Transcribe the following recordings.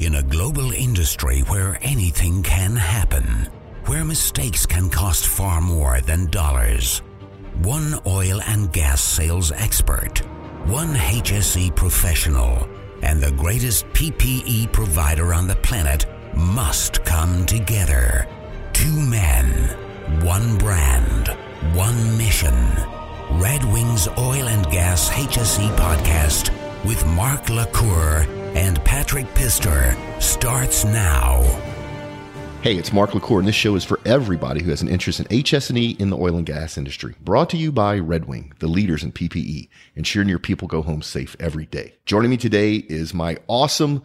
In a global industry where anything can happen, where mistakes can cost far more than dollars, one oil and gas sales expert, one HSE professional, and the greatest PPE provider on the planet must come together. 2 men, 1 brand, 1 mission. Red Wings Oil and Gas HSE Podcast with Mark LaCour and Patrick Pister starts now. Hey, it's Mark LaCour, and this show is for everybody who has an interest in HS&E in the oil and gas industry. Brought to you by Red Wing, the leaders in PPE, ensuring your people go home safe every day. Joining me today is my awesome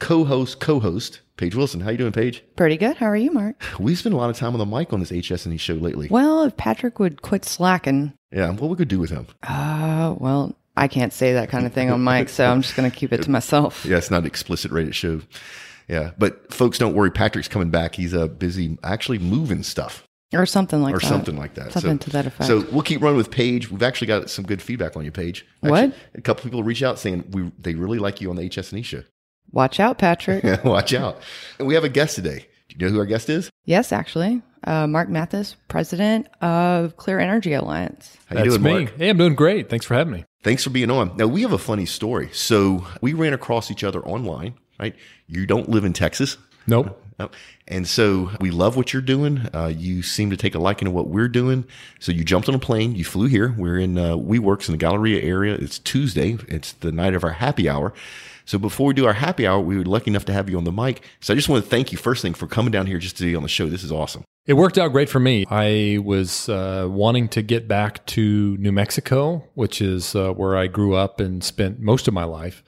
co-host, Paige Wilson. How you doing, Paige? Pretty good. How are you, Mark? We spend a lot of time on the mic on this HS&E show lately. Well, if Patrick would quit slacking. Yeah, what we could do with him? Well, I can't say that kind of thing on mic, so I'm just going to keep it to myself. Yeah, it's not an explicit rated show. Yeah, but folks, don't worry. Patrick's coming back. He's busy actually moving stuff. Or something like that. Something to that effect. So we'll keep running with Paige. We've actually got some good feedback on you, Paige. Actually, what? A couple people reach out saying they really like you on the HS&E show. Watch out, Patrick. Watch out. And we have a guest today. Do you know who our guest is? Yes, actually. Mark Mathis, president of Clear Energy Alliance. How you doing, Mark? Hey, I'm doing great. Thanks for having me. Thanks for being on. Now, we have a funny story. So we ran across each other online. Right? You don't live in Texas. Nope. And so we love what you're doing. You seem to take a liking to what we're doing. So you jumped on a plane. You flew here. We're in WeWorks in the Galleria area. It's Tuesday. It's the night of our happy hour. So before we do our happy hour, we were lucky enough to have you on the mic. So I just want to thank you first thing for coming down here just to be on the show. This is awesome. It worked out great for me. I was wanting to get back to New Mexico, which is where I grew up and spent most of my life.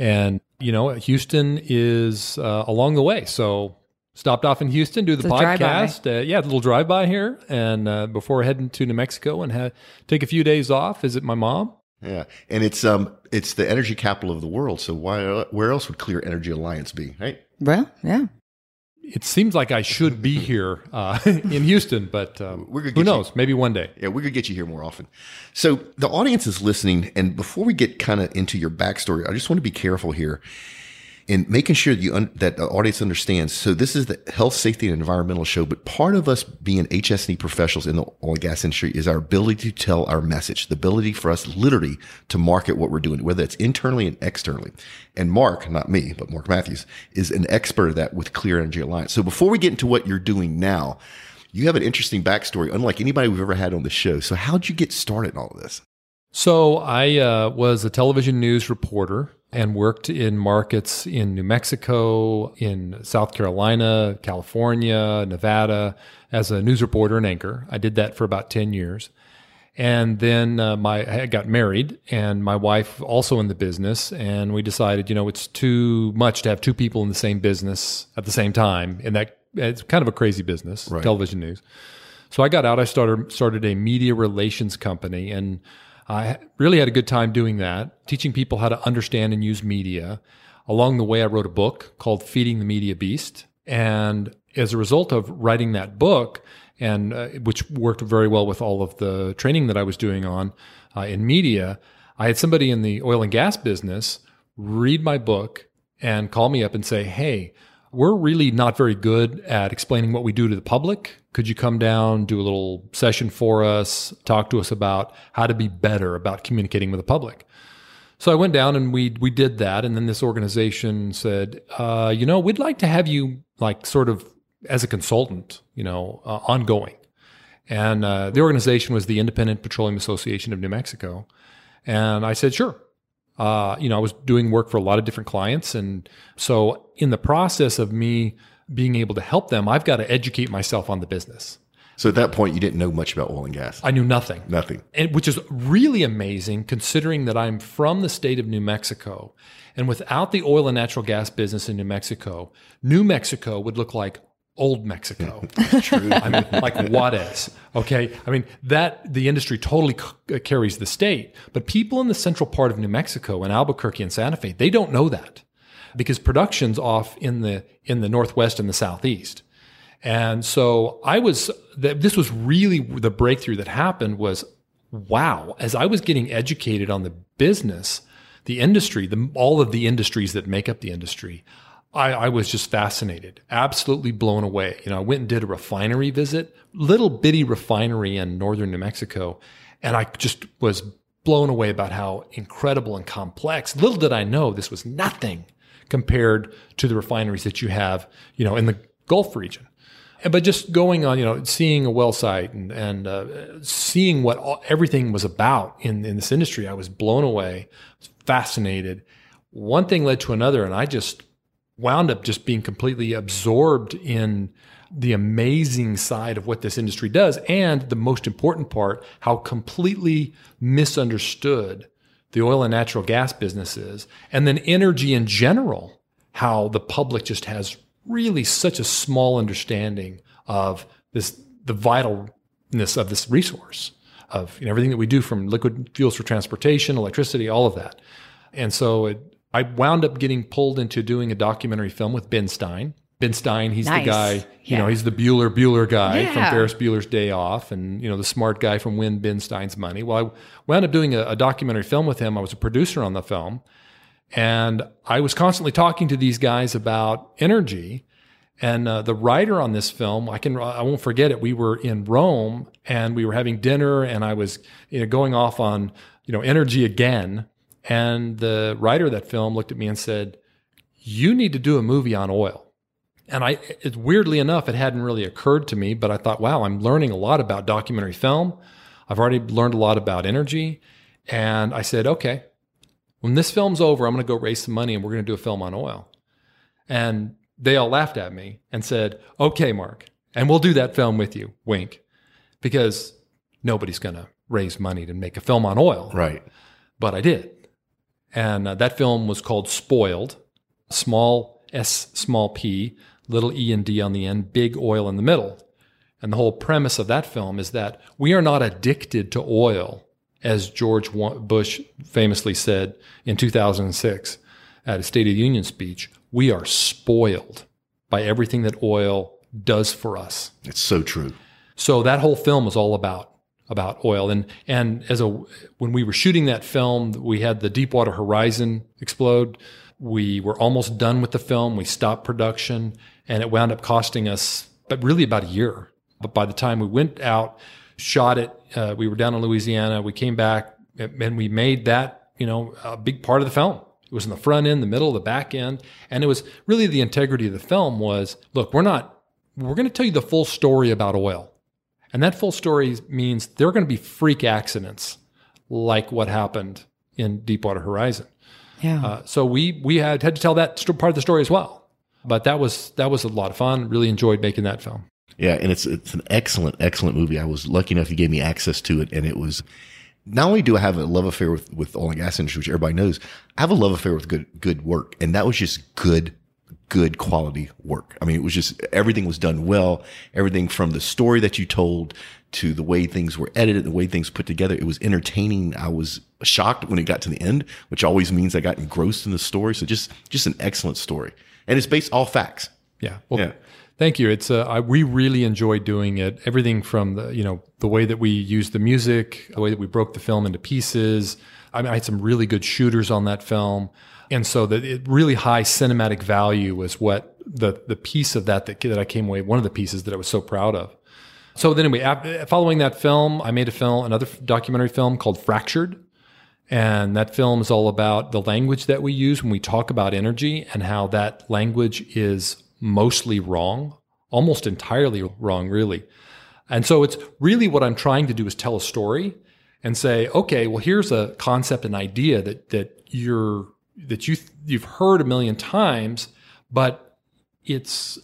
And, you know, Houston is along the way. So stopped off in Houston, do the podcast. A little drive-by here. And before heading to New Mexico and take a few days off, visit my mom. Yeah. And it's the energy capital of the world. So where else would Clear Energy Alliance be, right? Well, yeah. It seems like I should be here in Houston, but who knows? Maybe one day. Yeah, we could get you here more often. So the audience is listening, and before we get kind of into your backstory, I just want to be careful here in making sure that the audience understands. So this is the health, safety, and environmental show, but part of us being HS&E professionals in the oil and gas industry is our ability to tell our message, the ability for us literally to market what we're doing, whether it's internally and externally. And Mark, not me, but Mark Mathis, is an expert of that with Clear Energy Alliance. So before we get into what you're doing now, you have an interesting backstory, unlike anybody we've ever had on the show. So how'd you get started in all of this? So I was a television news reporter and worked in markets in New Mexico, in South Carolina, California, Nevada, as a news reporter and anchor. I did that for about 10 years. And then I got married, and my wife also in the business, and we decided, it's too much to have 2 people in the same business at the same time, and it's kind of a crazy business, right? Television news. So I got out. I started a media relations company, and I really had a good time doing that, teaching people how to understand and use media. Along the way, I wrote a book called Feeding the Media Beast. And as a result of writing that book, and which worked very well with all of the training that I was doing on in media, I had somebody in the oil and gas business read my book and call me up and say, hey, we're really not very good at explaining what we do to the public. Could you come down, do a little session for us, talk to us about how to be better about communicating with the public? So I went down and we did that. And then this organization said, we'd like to have you like sort of as a consultant, ongoing. And the organization was the Independent Petroleum Association of New Mexico. And I said, sure. I was doing work for a lot of different clients. And so in the process of me being able to help them, I've got to educate myself on the business. So at that point, you didn't know much about oil and gas. I knew nothing. Nothing. And which is really amazing considering that I'm from the state of New Mexico. And without the oil and natural gas business in New Mexico would look like old Mexico. True. I mean, like Juarez. Okay. I mean, the industry totally carries the state, but people in the central part of New Mexico, in Albuquerque and Santa Fe, they don't know that because production's off in the Northwest and the Southeast. And so this was really the breakthrough that happened was, wow, as I was getting educated on the business, the industry, all of the industries that make up the industry, I was just fascinated, absolutely blown away. You know, I went and did a refinery visit, little bitty refinery in northern New Mexico, and I just was blown away about how incredible and complex. Little did I know this was nothing compared to the refineries that you have, you know, in the Gulf region. But just going on, you know, seeing a well site and seeing what everything was about in this industry, I was blown away, fascinated. One thing led to another, and I just wound up just being completely absorbed in the amazing side of what this industry does, and the most important part, how completely misunderstood the oil and natural gas business is, and then energy in general, how the public just has really such a small understanding of this, the vitalness of this resource, of, you know, everything that we do, from liquid fuels for transportation, electricity, all of that. And so I wound up getting pulled into doing a documentary film with Ben Stein. Ben Stein, he's nice. The guy, you know, he's the Bueller guy from Ferris Bueller's Day Off, and, you know, the smart guy from Win Ben Stein's Money. Well, I wound up doing a documentary film with him. I was a producer on the film. And I was constantly talking to these guys about energy, and the writer on this film, I won't forget it. We were in Rome and we were having dinner, and I was, you know, going off on, you know, energy again. And the writer of that film looked at me and said, "You need to do a movie on oil." And weirdly enough, it hadn't really occurred to me, but I thought, wow, I'm learning a lot about documentary film. I've already learned a lot about energy. And I said, okay, when this film's over, I'm going to go raise some money and we're going to do a film on oil. And they all laughed at me and said, okay, Mark, and we'll do that film with you, wink, because nobody's going to raise money to make a film on oil. Right. But I did. And that film was called Spoiled, small S, small P, little E and D on the end, big oil in the middle. And the whole premise of that film is that we are not addicted to oil, as George Bush famously said in 2006 at a State of the Union speech. We are spoiled by everything that oil does for us. It's so true. So that whole film was all about oil. And when we were shooting that film, we had the Deepwater Horizon explode. We were almost done with the film. We stopped production, and it wound up costing us, but really about a year. But by the time we went out, shot it, we were down in Louisiana. We came back and we made that, you know, a big part of the film. It was in the front end, the middle, the back end. And it was really the integrity of the film was, look, we're going to tell you the full story about oil. And that full story means there are going to be freak accidents like what happened in Deepwater Horizon. Yeah. So we had to tell that part of the story as well. But that was a lot of fun. Really enjoyed making that film. Yeah, and it's an excellent, excellent movie. I was lucky enough you gave me access to it, and it was, not only do I have a love affair with oil and gas industry, which everybody knows, I have a love affair with good work, and that was just good quality work. I mean, it was just, everything was done well, everything from the story that you told to the way things were edited, the way things put together. It was entertaining. I was shocked when it got to the end, which always means I got engrossed in the story. So just an excellent story, and it's based all facts. Yeah. Well, yeah. Thank you. It's we really enjoyed doing it. Everything from the, you know, the way that we used the music, the way that we broke the film into pieces. I mean, I had some really good shooters on that film, and so the really high cinematic value was what the piece of that I came away, one of the pieces that I was so proud of. So then anyway, following that film, I made another documentary film called Fractured, and that film is all about the language that we use when we talk about energy and how that language is mostly wrong, almost entirely wrong, really. And so it's really, what I'm trying to do is tell a story and say, okay, well, here's a concept, an idea that you've heard a million times, but it's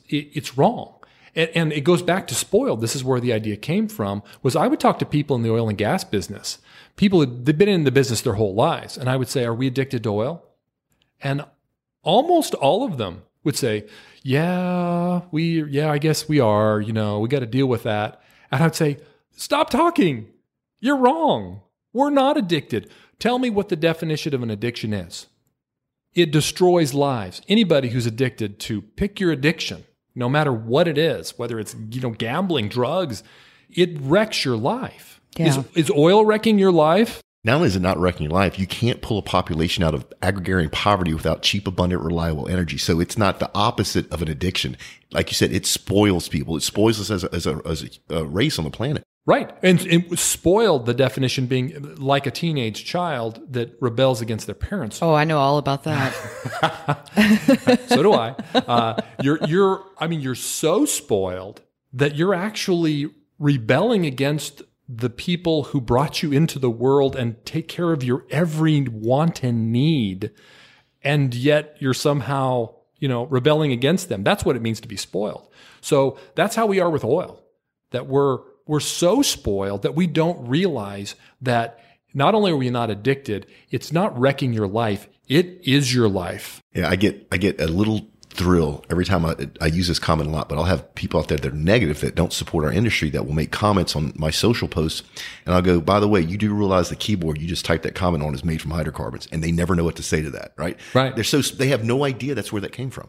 wrong. And it goes back to Spoiled. This is where the idea came from, was I would talk to people in the oil and gas business, people who've been in the business their whole lives. And I would say, are we addicted to oil? And almost all of them would say, yeah, I guess we are, you know, we got to deal with that. And I'd say, stop talking. You're wrong. We're not addicted. Tell me what the definition of an addiction is. It destroys lives. Anybody who's addicted to, pick your addiction, no matter what it is, whether it's, you know, gambling, drugs, it wrecks your life. Yeah. Is oil wrecking your life? Not only is it not wrecking your life, you can't pull a population out of aggregating poverty without cheap, abundant, reliable energy. So it's not the opposite of an addiction. Like you said, it spoils people. It spoils us as a race on the planet. Right. And it spoiled, the definition being like a teenage child that rebels against their parents. Oh, I know all about that. So do I. You're so spoiled that you're actually rebelling against the people who brought you into the world and take care of your every want and need, and yet you're somehow, rebelling against them. That's what it means to be spoiled. So that's how we are with oil, that we're so spoiled that we don't realize that not only are we not addicted, it's not wrecking your life, it is your life. Yeah, I get a little thrill every time I use this comment a lot, but I'll have people out there that are negative, that don't support our industry, that will make comments on my social posts, and I'll go, by the way, you do realize the keyboard you just typed that comment on is made from hydrocarbons, and they never know what to say to that, right? Right. They have no idea that's where that came from.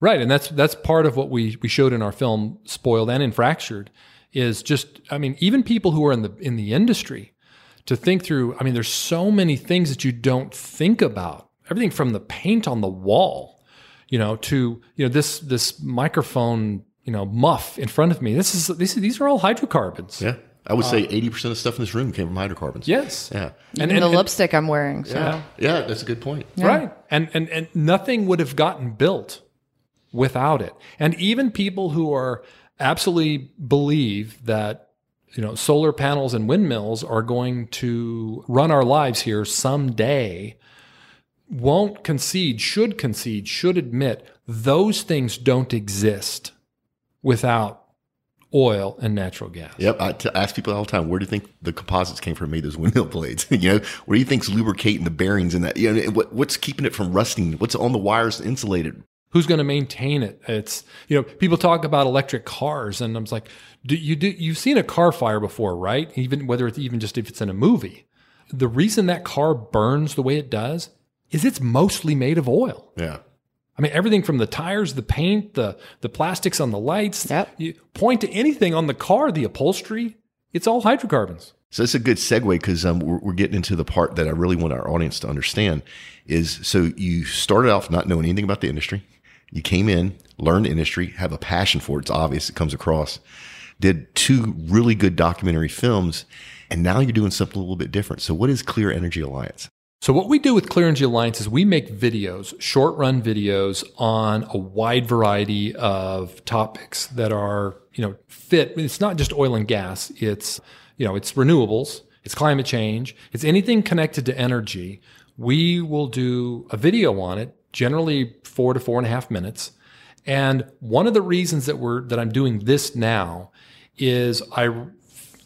Right, and that's part of what we showed in our film Spoiled and in Fractured, is just, even people who are in the industry, to think through. There's so many things that you don't think about. Everything from the paint on the wall, to this microphone, muff in front of me. These are all hydrocarbons. Yeah, I would say 80% of stuff in this room came from hydrocarbons. Yes. Yeah. And the lipstick I'm wearing. So. Yeah, that's a good point. Yeah. Right. And nothing would have gotten built without it. And even people who are absolutely believe that solar panels and windmills are going to run our lives here someday, won't concede, should admit those things don't exist without oil and natural gas. Yep. I ask people all the time, where do you think the composites came from, made those windmill blades? Where do you think's lubricating the bearings in that? What's keeping it from rusting? What's on the wires to insulate it? Who's going to maintain it? It's, people talk about electric cars, and I'm like, you've seen a car fire before, right? Even whether it's even just if it's in a movie, the reason that car burns the way it does is it's mostly made of oil. Yeah. Everything from the tires, the paint, the plastics on the lights. Yep. You point to anything on the car, the upholstery, it's all hydrocarbons. So that's a good segue, because we're getting into the part that I really want our audience to understand is, so you started off not knowing anything about the industry. You came in, learned the industry, have a passion for it. It's obvious. It comes across. Did 2 really good documentary films, and now you're doing something a little bit different. So what is Clear Energy Alliance? So what we do with Clear Energy Alliance is we make videos, short-run videos on a wide variety of topics that are, fit. It's not just oil and gas. It's, it's renewables. It's climate change. It's anything connected to energy. We will do a video on it, generally 4 to 4.5 minutes. And one of the reasons that I'm doing this now is I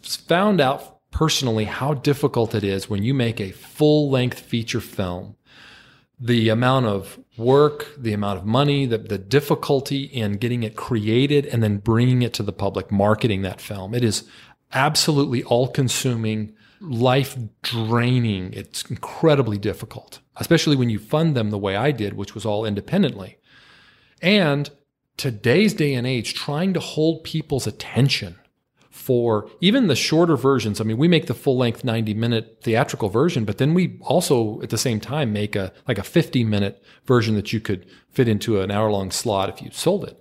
found out personally how difficult it is when you make a full-length feature film. The amount of work, the amount of money, the difficulty in getting it created and then bringing it to the public, marketing that film. It is absolutely all-consuming, life-draining. It's incredibly difficult, especially when you fund them the way I did, which was all independently. And today's day and age, trying to hold people's attention for even the shorter versions. We make the full-length 90-minute theatrical version, but then we also, at the same time, make a 50-minute version that you could fit into an hour-long slot if you sold it.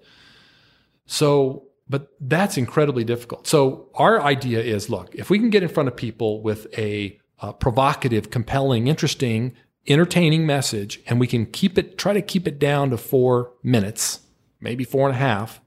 So, but that's incredibly difficult. So our idea is, look, if we can get in front of people with a provocative, compelling, interesting, entertaining message, and we can try to keep it down to 4 minutes, maybe 4.5,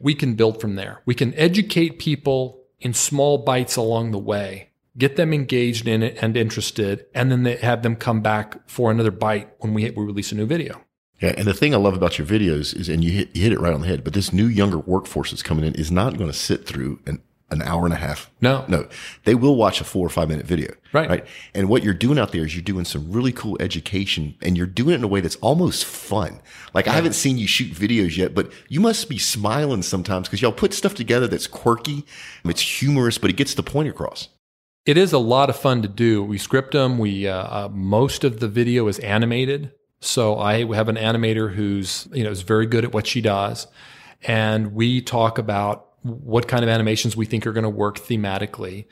we can build from there. We can educate people in small bites along the way, get them engaged in it and interested, and then have them come back for another bite when we release a new video. Yeah, and the thing I love about your videos is, and you hit it right on the head, but this new younger workforce that's coming in is not going to sit through an hour and a half. No. They will watch a 4 or 5 minute video. Right. And what you're doing out there is you're doing some really cool education, and you're doing it in a way that's almost fun. Like, I haven't seen you shoot videos yet, but you must be smiling sometimes because y'all put stuff together that's quirky. It's humorous, but it gets the point across. It is a lot of fun to do. We script them. Most of the video is animated. So I have an animator who's, is very good at what she does. And we talk about what kind of animations we think are going to work thematically.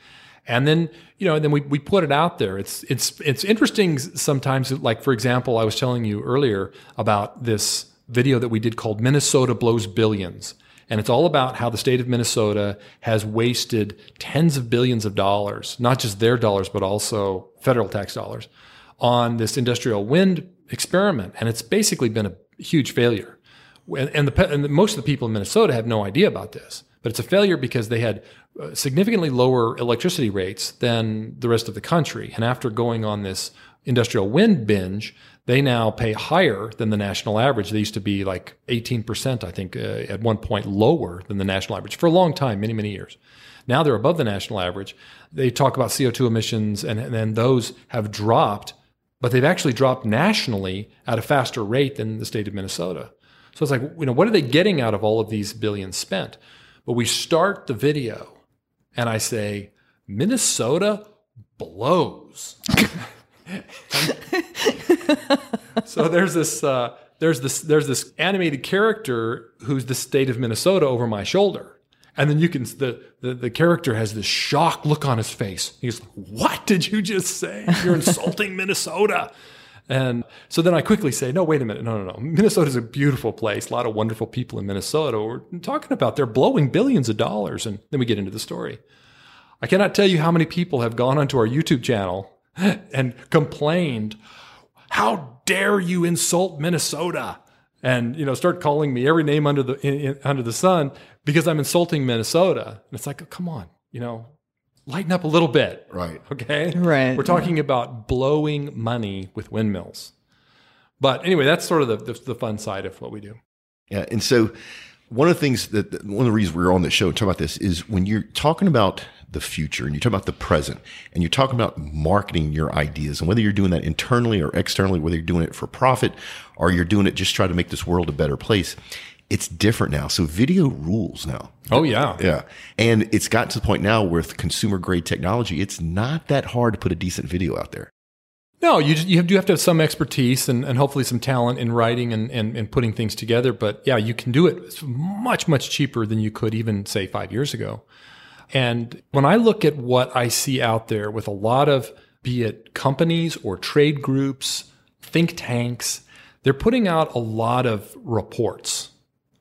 And then, you know, and then we put it out there. It's interesting sometimes, like, for example, I was telling you earlier about this video that we did called Minnesota Blows Billions. And it's all about how the state of Minnesota has wasted tens of billions of dollars, not just their dollars, but also federal tax dollars, on this industrial wind experiment. And it's basically been a huge failure. And most of the people in Minnesota have no idea about this. But it's a failure because they had significantly lower electricity rates than the rest of the country. And after going on this industrial wind binge, they now pay higher than the national average. They used to be like 18%, I think, at one point lower than the national average for a long time, many, many years. Now they're above the national average. They talk about CO2 emissions, and then those have dropped, but they've actually dropped nationally at a faster rate than the state of Minnesota. So it's like, you know, what are they getting out of all of these billions spent? But we start the video and I say, Minnesota blows. So there's this animated character who's the state of Minnesota over my shoulder. And then you can, the character has this shocked look on his face. He goes, "What did you just say? You're insulting Minnesota." And so then I quickly say, "No, wait a minute. No. Minnesota's a beautiful place. A lot of wonderful people in Minnesota. We're talking about they're blowing billions of dollars." And then we get into the story. I cannot tell you how many people have gone onto our YouTube channel and complained, "How dare you insult Minnesota?" And, you know, start calling me every name under the sun because I'm insulting Minnesota. And it's like, oh, come on, you know. Lighten up a little bit. Right. Okay? Right. We're talking about blowing money with windmills. But anyway, that's sort of the fun side of what we do. Yeah. And so one of the reasons we're on the show and talking about this is when you're talking about the future and you're talking about the present and you're talking about marketing your ideas, and whether you're doing that internally or externally, whether you're doing it for profit or you're doing it just try to make this world a better place, it's different now. So video rules now. Oh, yeah. Yeah. And it's gotten to the point now with consumer-grade technology, it's not that hard to put a decent video out there. No, you have to have some expertise and hopefully some talent in writing and putting things together. But, yeah, you can do it. It's much, much cheaper than you could even, say, 5 years ago. And when I look at what I see out there with a lot of, be it companies or trade groups, think tanks, they're putting out a lot of reports.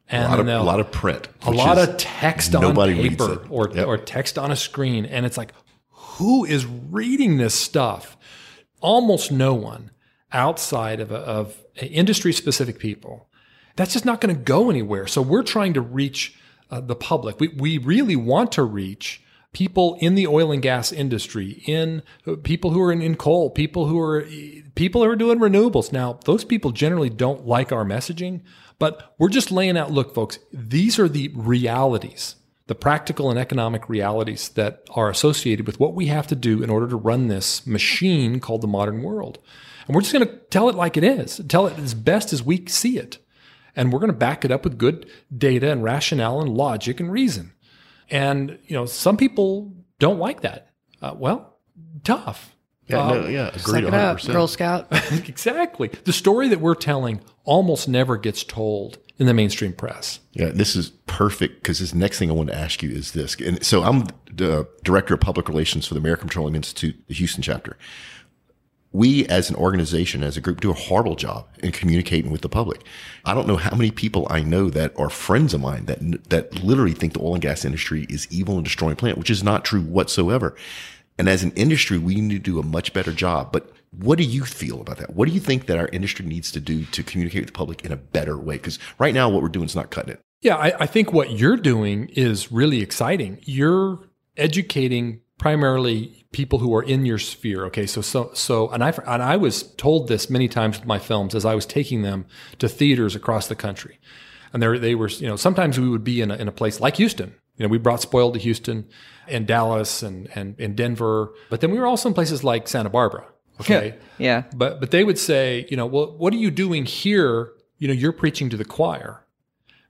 And a lot of print, a lot of text on paper or text on a screen. And it's like, who is reading this stuff? Almost no one outside of industry-specific people. That's just not going to go anywhere. So we're trying to reach the public. We really want to reach people in the oil and gas industry, in people who are in coal, people who are doing renewables. Now, those people generally don't like our messaging, but we're just laying out, look, folks, these are the realities, the practical and economic realities that are associated with what we have to do in order to run this machine called the modern world. And we're just going to tell it like it is, tell it as best as we see it. And we're going to back it up with good data and rationale and logic and reason. And, you know, some people don't like that. Tough. Yeah, agreed 100%. Girl Scout. Exactly. The story that we're telling almost never gets told in the mainstream press. Yeah, this is perfect because this next thing I want to ask you is this. And so I'm the director of public relations for the American Petroleum Institute, the Houston chapter. We as an organization, as a group, do a horrible job in communicating with the public. I don't know how many people I know that are friends of mine that literally think the oil and gas industry is evil and destroying the planet, which is not true whatsoever. And as an industry, we need to do a much better job. But what do you feel about that? What do you think that our industry needs to do to communicate with the public in a better way? Because right now, what we're doing is not cutting it. Yeah, I think what you're doing is really exciting. You're educating primarily people who are in your sphere. Okay, and I was told this many times with my films as I was taking them to theaters across the country, and they were, you know, sometimes we would be in a place like Houston. You know, we brought Spoiled to Houston and Dallas and Denver, but then we were also in places like Santa Barbara. Okay. Yeah. But they would say, you know, well, what are you doing here? You know, you're preaching to the choir.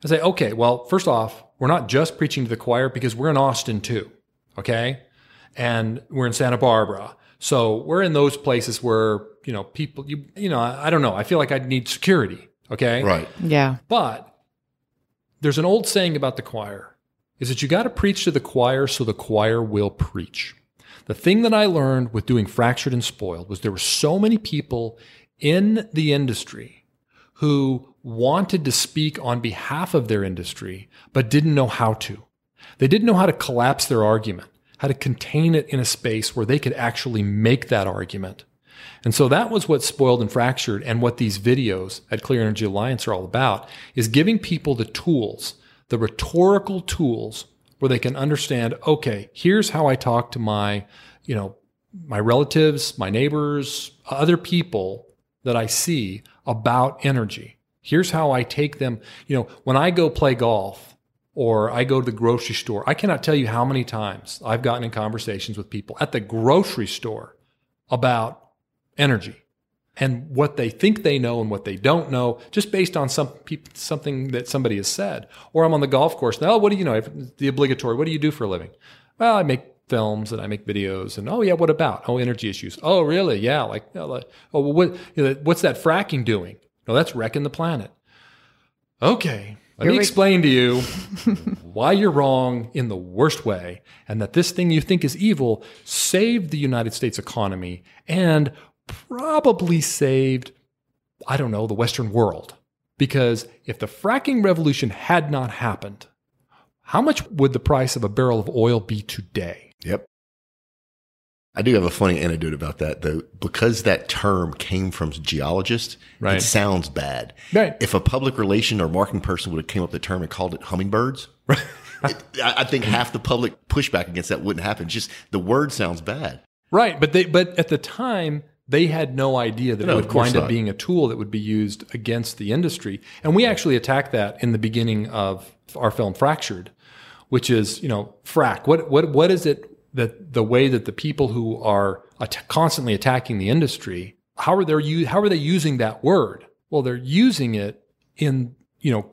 I say, okay, well, first off, we're not just preaching to the choir because we're in Austin too. Okay. And we're in Santa Barbara. So we're in those places where, you know, people, you know, I don't know. I feel like I'd need security. Okay. Right. Yeah. But there's an old saying about the choir. Is that you got to preach to the choir so the choir will preach. The thing that I learned with doing Fractured and Spoiled was there were so many people in the industry who wanted to speak on behalf of their industry, but didn't know how to. They didn't know how to collapse their argument, how to contain it in a space where they could actually make that argument. And so that was what Spoiled and Fractured and what these videos at Clear Energy Alliance are all about, is giving people the tools, the rhetorical tools, where they can understand, okay, here's how I talk to my, my relatives, my neighbors, other people that I see about energy. Here's how I take them. When I go play golf or I go to the grocery store, I cannot tell you how many times I've gotten in conversations with people at the grocery store about energy and what they think they know and what they don't know, just based on something that somebody has said. Or I'm on the golf course. Now, what do you know? The obligatory, what do you do for a living? Well, I make films and I make videos. And, oh, yeah, what about? Oh, energy issues. Oh, really? Yeah. What's that fracking doing? No, that's wrecking the planet. Okay. Let me explain to you why you're wrong in the worst way, and that this thing you think is evil saved the United States economy and probably saved, the Western world. Because if the fracking revolution had not happened, how much would the price of a barrel of oil be today? Yep. I do have a funny anecdote about that, though, because that term came from geologists. Right. It sounds bad. Right. If a public relation or marketing person would have came up with the term and called it hummingbirds, right, I think half the public pushback against that wouldn't happen. Just the word sounds bad. Right, but at the time, they had no idea that it would wind up being a tool that would be used against the industry. And we actually attacked that in the beginning of our film Fractured, which is, frack. What is it that the way that the people who are constantly attacking the industry, how are they using that word? Well, they're using it in,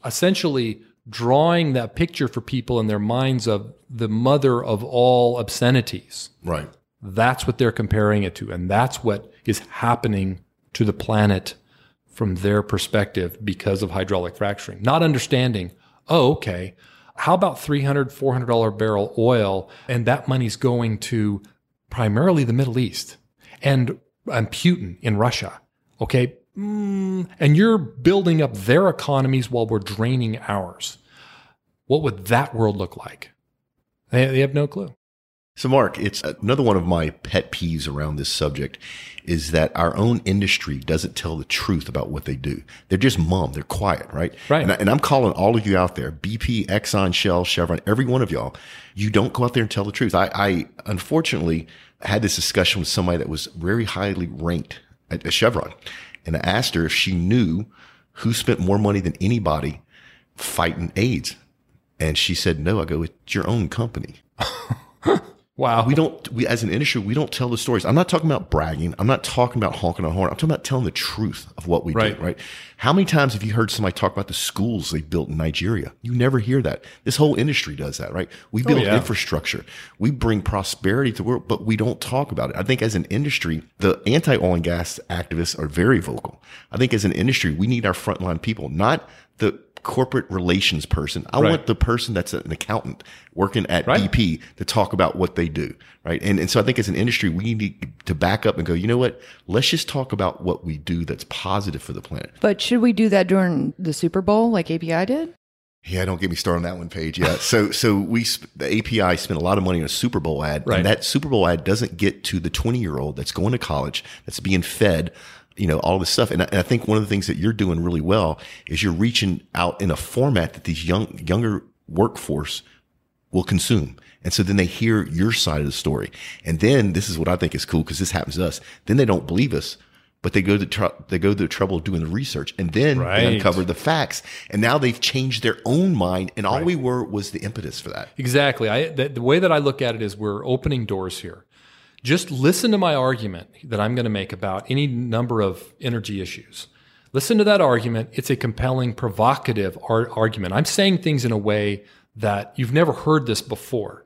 essentially drawing that picture for people in their minds of the mother of all obscenities. Right. That's what they're comparing it to, and that's what is happening to the planet from their perspective because of hydraulic fracturing. Not understanding, how about $300, $400 barrel oil, and that money's going to primarily the Middle East and Putin in Russia, okay? And you're building up their economies while we're draining ours. What would that world look like? They have no clue. So, Mark, it's another one of my pet peeves around this subject is that our own industry doesn't tell the truth about what they do. They're just mum. They're quiet, right? Right. And I'm calling all of you out there, BP, Exxon, Shell, Chevron, every one of y'all. You don't go out there and tell the truth. I unfortunately had this discussion with somebody that was very highly ranked at Chevron. And I asked her if she knew who spent more money than anybody fighting AIDS. And she said, no. I go, it's your own company. Wow. We as an industry, we don't tell the stories. I'm not talking about bragging. I'm not talking about honking a horn. I'm talking about telling the truth of what we do, right? How many times have you heard somebody talk about the schools they built in Nigeria? You never hear that. This whole industry does that, right? We build infrastructure. We bring prosperity to the world, but we don't talk about it. I think as an industry, the anti-oil and gas activists are very vocal. I think as an industry, we need our frontline people, not the corporate relations person. I want the person that's an accountant working at BP to talk about what they do, right? And so I think as an industry, we need to back up and go, you know what? Let's just talk about what we do that's positive for the planet. But should we do that during the Super Bowl like API did? Yeah, don't get me started on that one, Paige. Yeah. So the API spent a lot of money on a Super Bowl ad, and that Super Bowl ad doesn't get to the 20-year-old that's going to college, that's being fed all this stuff. And I think one of the things that you're doing really well is you're reaching out in a format that these younger workforce will consume. And so then they hear your side of the story. And then this is what I think is cool, because this happens to us. Then they don't believe us, but they go to the trouble of doing the research, and then they uncover the facts. And now they've changed their own mind. And all we were was the impetus for that. Exactly. The way that I look at it is we're opening doors here. Just listen to my argument that I'm going to make about any number of energy issues. Listen to that argument. It's a compelling, provocative argument. I'm saying things in a way that you've never heard this before.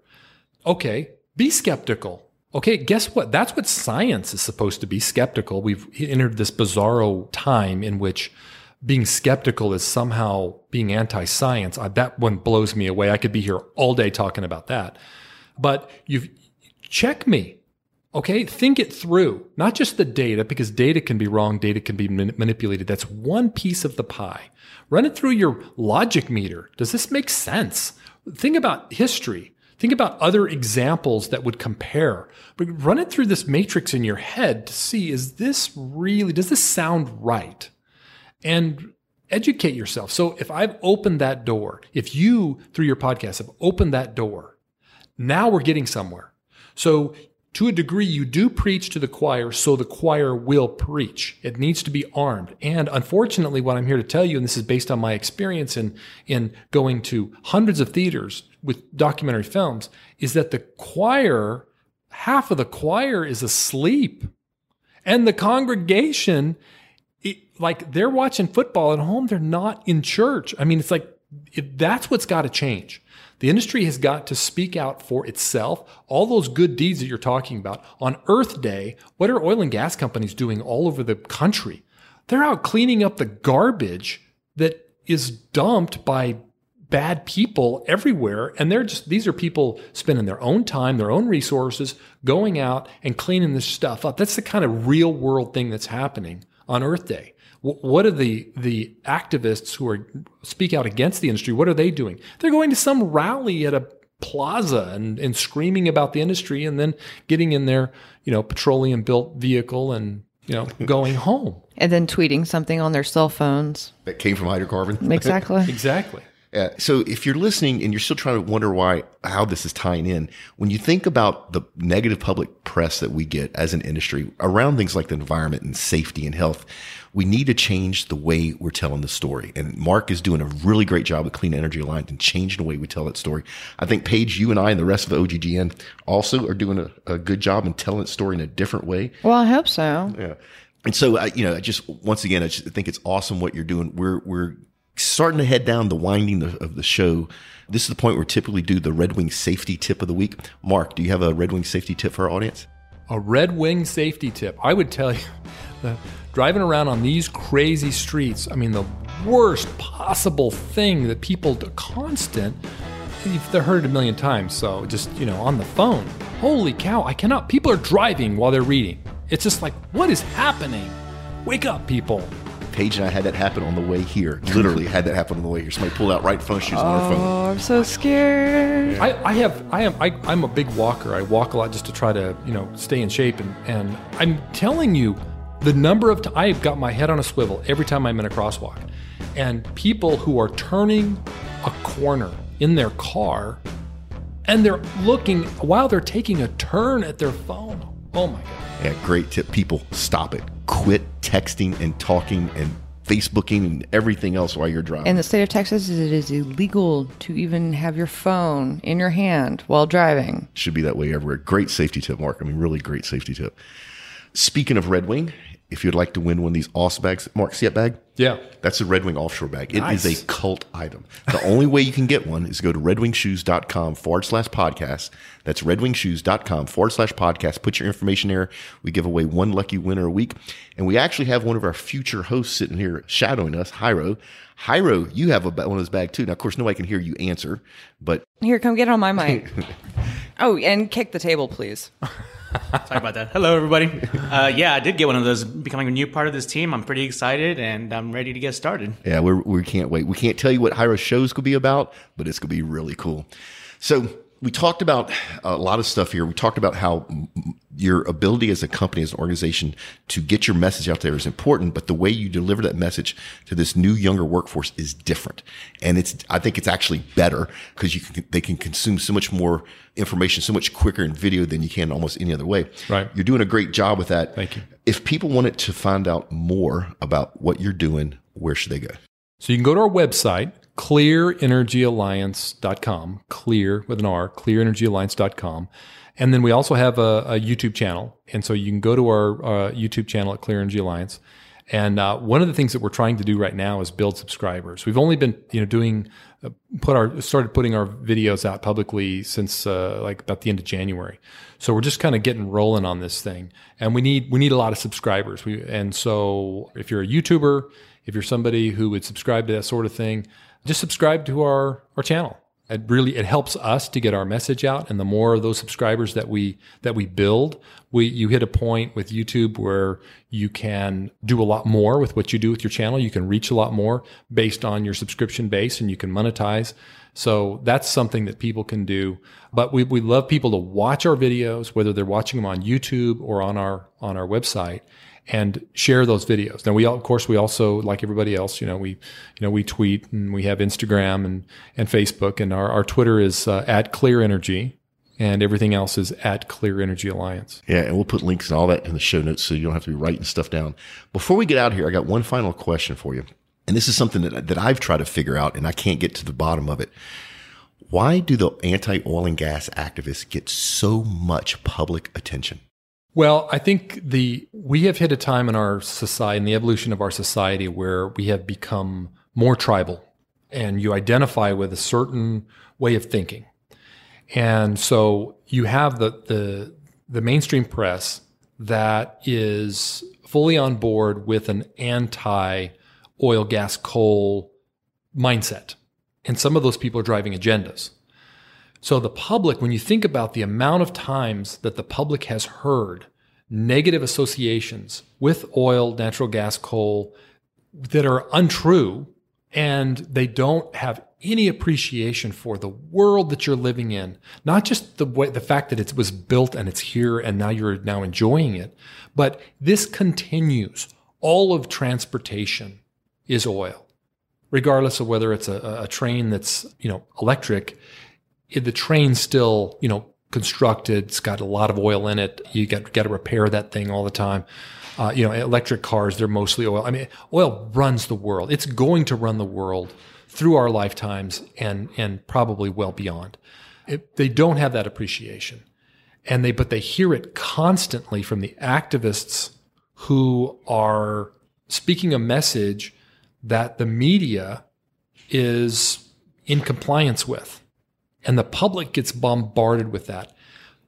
Okay, be skeptical. Okay, guess what? That's what science is supposed to be, skeptical. We've entered this bizarro time in which being skeptical is somehow being anti-science. That one blows me away. I could be here all day talking about that. But check me. Okay, think it through. Not just the data, because data can be wrong, data can be manipulated. That's one piece of the pie. Run it through your logic meter. Does this make sense? Think about history. Think about other examples that would compare. But run it through this matrix in your head to see, is this really, does this sound right? And educate yourself. So if I've opened that door, if you, through your podcast, have opened that door, now we're getting somewhere. So to a degree, you do preach to the choir, so the choir will preach. It needs to be armed. And unfortunately, what I'm here to tell you, and this is based on my experience in going to hundreds of theaters with documentary films, is that the choir, half of the choir is asleep. And the congregation, like they're watching football at home, they're not in church. I mean, it's like, that's what's got to change. The industry has got to speak out for itself. All those good deeds that you're talking about. On Earth Day, what are oil and gas companies doing all over the country? They're out cleaning up the garbage that is dumped by bad people everywhere. And they're just, these are people spending their own time, their own resources, going out and cleaning this stuff up. That's the kind of real world thing that's happening on Earth Day. What are the activists who are speak out against the industry? What are they doing? They're going to some rally at a plaza and screaming about the industry, and then getting in their petroleum built vehicle and going home, and then tweeting something on their cell phones that came from hydrocarbon. Exactly. Exactly. So if you're listening and you're still trying to wonder how this is tying in, when you think about the negative public press that we get as an industry around things like the environment and safety and health, we need to change the way we're telling the story. And Mark is doing a really great job with Clean Energy Alliance and changing the way we tell that story. I think Paige, you and I and the rest of the OGGN also are doing a good job in telling the story in a different way. Well, I hope so. Yeah. And so, I think it's awesome what you're doing. We're starting to head down the winding of the show. This is the point where we typically do the Red Wing safety tip of the week. Mark, do you have a Red Wing safety tip for our audience? A Red Wing safety tip. I would tell you, driving around on these crazy streets, I mean, the worst possible thing that people do constant, they've heard it a million times. So just, on the phone, holy cow, people are driving while they're reading. It's just like, what is happening? Wake up, people. Paige and I had that happen on the way here. Literally had that happen on the way here. Somebody pulled out right in front of us on her phone. Oh, I'm so scared. Yeah. I'm a big walker. I walk a lot just to try to, stay in shape. And I'm telling you, the number of times I've got my head on a swivel every time I'm in a crosswalk. And people who are turning a corner in their car, and they're looking while they're taking a turn at their phone. Oh my God. Yeah, great tip. People, stop it. Quit texting and talking and Facebooking and everything else while you're driving. In the state of Texas, it is illegal to even have your phone in your hand while driving. Should be that way everywhere. Great safety tip, Mark. I mean, really great safety tip. Speaking of Red Wing, if you'd like to win one of these awesome bags, Mark, see that bag? Yeah. That's a Red Wing offshore bag. Nice. It is a cult item. The only way you can get one is go to redwingshoes.com/podcast. That's redwingshoes.com/podcast. Put your information there. We give away one lucky winner a week. And we actually have one of our future hosts sitting here shadowing us, Hiro. Hiro, you have one of those bags too. Now, of course, nobody can hear you answer, but. Here, come get it on my mic. Oh, and kick the table, please. Sorry about that. Hello, everybody. I did get one of those, becoming a new part of this team. I'm pretty excited, and I'm ready to get started. Yeah, we can't wait. We can't tell you what Hiro's show's going to be about, but it's going to be really cool. So we talked about a lot of stuff here. We talked about how your ability as a company, as an organization, to get your message out there is important, but the way you deliver that message to this new, younger workforce is different. And I think it's actually better because they can consume so much more information so much quicker in video than you can almost any other way. Right. You're doing a great job with that. Thank you. If people wanted to find out more about what you're doing, where should they go? So you can go to our website, clearenergyalliance.com, clear with an R, clearenergyalliance.com. And then we also have a YouTube channel. And so you can go to our YouTube channel at Clear Energy Alliance. And one of the things that we're trying to do right now is build subscribers. We've only been, started putting our videos out publicly since about the end of January. So we're just kind of getting rolling on this thing, and we need a lot of subscribers. And so if you're a YouTuber, if you're somebody who would subscribe to that sort of thing, just subscribe to our channel. It helps us to get our message out, and the more of those subscribers that we build, you hit a point with YouTube where you can do a lot more with what you do with your channel. You can reach a lot more based on your subscription base, and you can monetize. So that's something that people can do. But we love people to watch our videos, whether they're watching them on YouTube or on our website, and share those videos. Now we also, like everybody else, we tweet, and we have Instagram and Facebook, and our Twitter is at Clear Energy, and everything else is at Clear Energy Alliance. Yeah, and we'll put links and all that in the show notes so you don't have to be writing stuff down. Before we get out of here, I got one final question for you. And this is something that I've tried to figure out, and I can't get to the bottom of it. Why do the anti-oil and gas activists get so much public attention? Well, I think we have hit a time in our society, in the evolution of our society, where we have become more tribal, and you identify with a certain way of thinking. And so you have the mainstream press that is fully on board with an anti-oil, gas, coal mindset. And some of those people are driving agendas. So the public, when you think about the amount of times that the public has heard negative associations with oil, natural gas, coal that are untrue, and they don't have any appreciation for the world that you're living in, not just the fact that it was built and it's here and now you're now enjoying it, but this continues. All of transportation is oil, regardless of whether it's a train that's electric. The train's still, constructed. It's got a lot of oil in it. You got to repair that thing all the time. Electric cars, they're mostly oil. I mean, oil runs the world. It's going to run the world through our lifetimes and probably well beyond. They don't have that appreciation, and but they hear it constantly from the activists who are speaking a message that the media is in compliance with. And the public gets bombarded with that.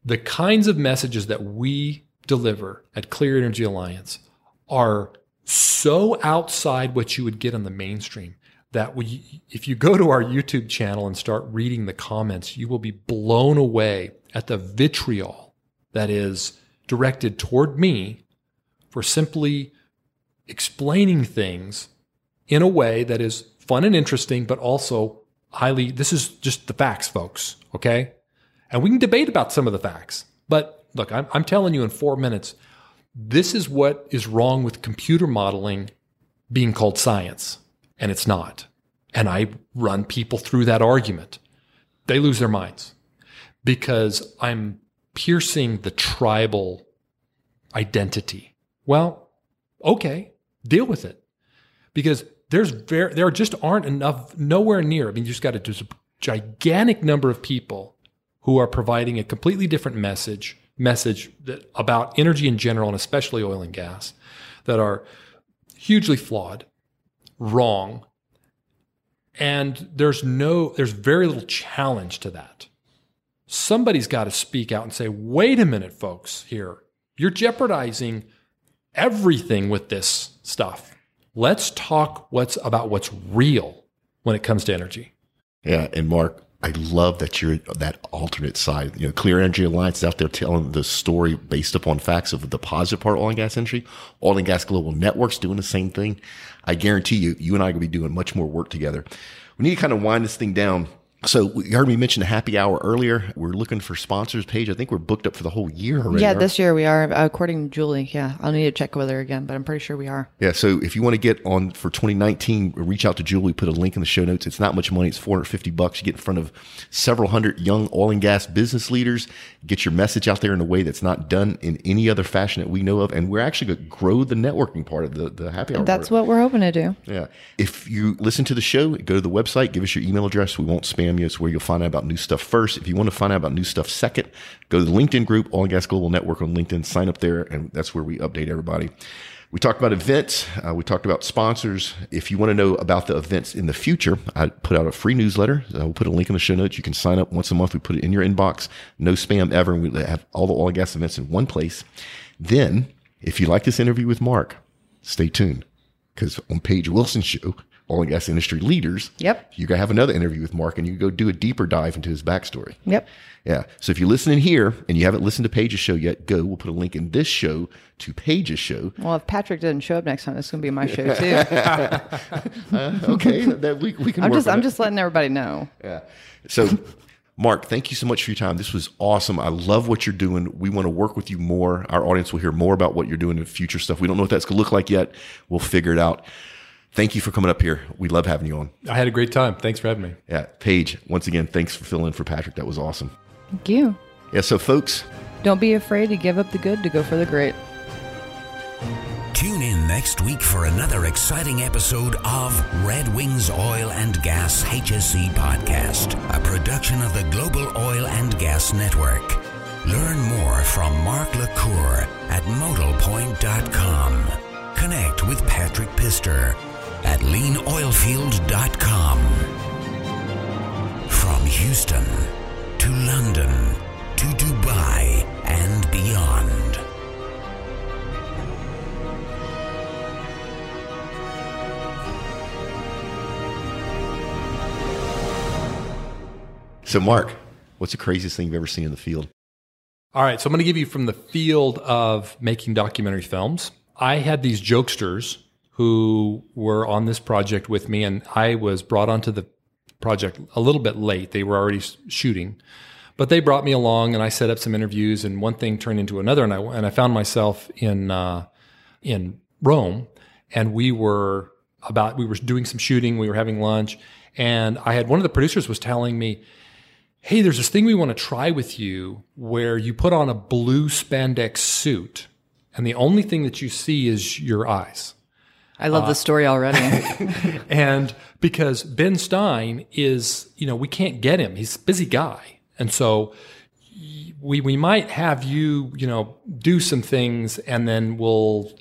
The kinds of messages that we deliver at Clear Energy Alliance are so outside what you would get on the mainstream that if you go to our YouTube channel and start reading the comments, you will be blown away at the vitriol that is directed toward me for simply explaining things in a way that is fun and interesting, but also this is just the facts, folks, okay? And we can debate about some of the facts. But look, I'm telling you in 4 minutes, this is what is wrong with computer modeling being called science, and it's not. And I run people through that argument. They lose their minds because I'm piercing the tribal identity. Well, okay, deal with it, because there just aren't enough, nowhere near. I mean, you just got to do a gigantic number of people who are providing a completely different message that, about energy in general, and especially oil and gas, that are hugely flawed, wrong, and there's very little challenge to that. Somebody's got to speak out and say, wait a minute, folks, here, you're jeopardizing everything with this stuff. Let's talk about what's real when it comes to energy. Yeah, and Mark, I love that you're that alternate side. Clear Energy Alliance is out there telling the story based upon facts of the positive part of oil and gas industry. Oil and Gas Global Network's doing the same thing. I guarantee you and I are going to be doing much more work together. We need to kind of wind this thing down. So you heard me mention the happy hour earlier. We're looking for sponsors, Paige. I think we're booked up for the whole year already. Yeah, this year we are, according to Julie. Yeah, I'll need to check with her again, but I'm pretty sure we are. Yeah, so if you want to get on for 2019, reach out to Julie. Put a link in the show notes. It's not much money. It's $450. You get in front of several hundred young oil and gas business leaders. Get your message out there in a way that's not done in any other fashion that we know of. And we're actually going to grow the networking part of the happy hour. That's what we're hoping to do. Yeah. If you listen to the show, go to the website. Give us your email address. We won't spam. It's where you'll find out about new stuff first. If you want to find out about new stuff second, go to the LinkedIn group, Oil and Gas Global Network on LinkedIn, sign up there, and that's where we update everybody. We talked about events. We talked about sponsors. If you want to know about the events in the future, I put out a free newsletter. We'll put a link in the show notes. You can sign up once a month. We put it in your inbox. No spam ever. We have all the oil and gas events in one place. Then, if you like this interview with Mark, stay tuned, because on Paige Wilson's show, oil and gas industry leaders. Yep. You gotta have another interview with Mark, and you go do a deeper dive into his backstory. Yep. Yeah. So if you're listening here and you haven't listened to Paige's show yet, go. We'll put a link in this show to Paige's show. Well, if Patrick doesn't show up next time, it's gonna be my show too. Okay. We can. I'm just letting everybody know. Yeah. So. Mark, thank you so much for your time. This was awesome. I love what you're doing. We want to work with you more. Our audience will hear more about what you're doing in future stuff. We don't know what that's going to look like yet. We'll figure it out. Thank you for coming up here. We love having you on. I had a great time. Thanks for having me. Yeah. Paige, once again, thanks for filling in for Patrick. That was awesome. Thank you. Yeah. So folks, don't be afraid to give up the good to go for the great. Tune in next week for another exciting episode of Red Wings Oil and Gas HSE Podcast, a production of the Global Oil and Gas Network. Learn more from Mark LaCour at modalpoint.com. Connect with Patrick Pister at leanoilfield.com. From Houston to London to Dubai and beyond. So, Mark, what's the craziest thing you've ever seen in the field? All right. So I'm going to give you from the field of making documentary films. I had these jokesters who were on this project with me, and I was brought onto the project a little bit late. They were already shooting, but they brought me along, and I set up some interviews, and one thing turned into another, and I found myself in Rome, and we were doing some shooting. We were having lunch, and I had one of the producers was telling me, hey, there's this thing we want to try with you where you put on a blue spandex suit and the only thing that you see is your eyes. I love this story already. And because Ben Stein is, we can't get him. He's a busy guy. And so we might have you, do some things, and then you'll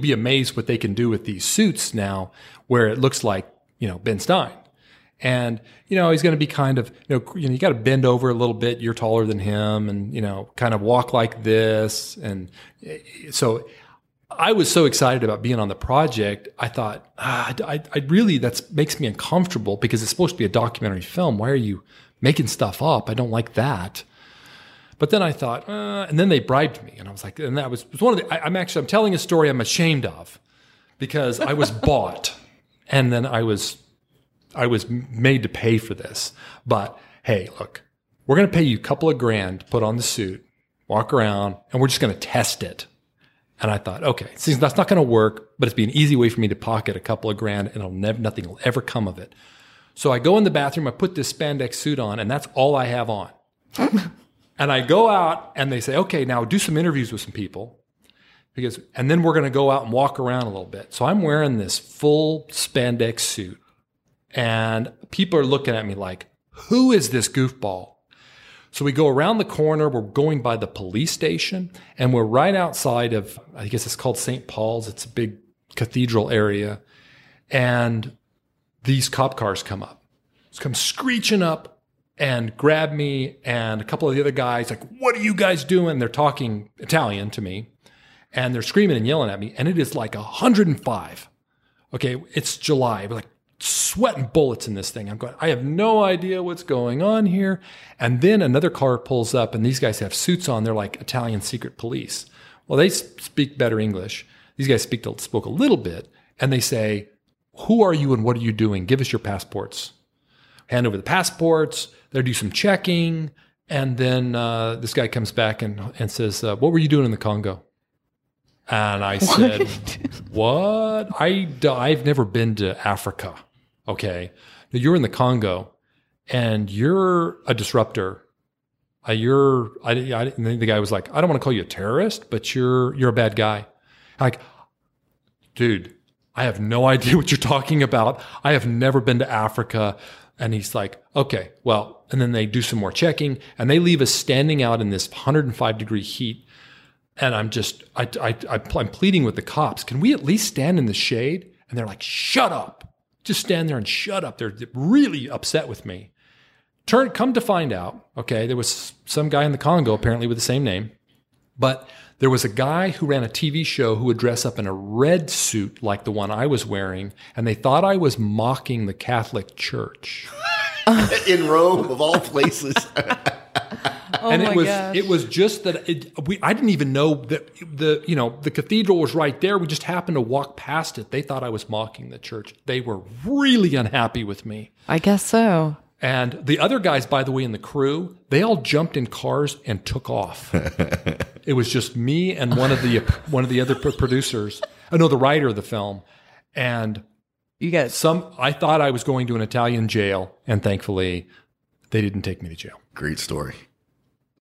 be amazed what they can do with these suits now where it looks like, Ben Stein. And, he's going to be kind of, you got to bend over a little bit. You're taller than him, and, kind of walk like this. And so I was so excited about being on the project. I thought, that makes me uncomfortable because it's supposed to be a documentary film. Why are you making stuff up? I don't like that. But then I thought, and then they bribed me. And I was like, and that was one of the, I'm telling a story I'm ashamed of because I was bought, and then I was made to pay for this. But hey, look, we're going to pay you a couple of grand to put on the suit, walk around, and we're just going to test it. And I thought, okay, see, that's not going to work, but it'd be an easy way for me to pocket a couple of grand, and nothing will ever come of it. So I go in the bathroom, I put this spandex suit on, and that's all I have on. And I go out, and they say, okay, now do some interviews with some people. And then we're going to go out and walk around a little bit. So I'm wearing this full spandex suit. And people are looking at me like, who is this goofball? So we go around the corner. We're going by the police station, and we're right outside of, I guess it's called St. Paul's. It's a big cathedral area. And these cop cars come screeching up and grab me and a couple of the other guys, like, what are you guys doing? They're talking Italian to me, and they're screaming and yelling at me. And it is like 105. Okay, it's July. We're like, sweating bullets in this thing. I'm going, I have no idea what's going on here. And then another car pulls up, and these guys have suits on. They're like Italian secret police. Well, they speak better English. These guys spoke a little bit, and they say, who are you and what are you doing? Give us your passports. Hand over the passports. They do some checking. And then this guy comes back and says, what were you doing in the Congo? And I said, what? I've never been to Africa. Okay, now you're in the Congo, and you're a disruptor. And then the guy was like, I don't want to call you a terrorist, but you're a bad guy. I'm like, dude, I have no idea what you're talking about. I have never been to Africa. And he's like, okay, well, and then they do some more checking, and they leave us standing out in this 105-degree heat. And I'm just, I'm pleading with the cops. Can we at least stand in the shade? And they're like, shut up. Just stand there and shut up. They're really upset with me. Come to find out, okay, there was some guy in the Congo apparently with the same name But there was a guy who ran a TV show who would dress up in a red suit like the one I was wearing, and they thought I was mocking the Catholic Church. In Rome, of all places. I didn't even know that the cathedral was right there. We just happened to walk past it. They thought I was mocking the church. They were really unhappy with me. I guess so. And the other guys, by the way, in the crew, they all jumped in cars and took off. It was just me and one of the other producers. Oh no, the writer of the film. And I thought I was going to an Italian jail, and thankfully, they didn't take me to jail. Great story.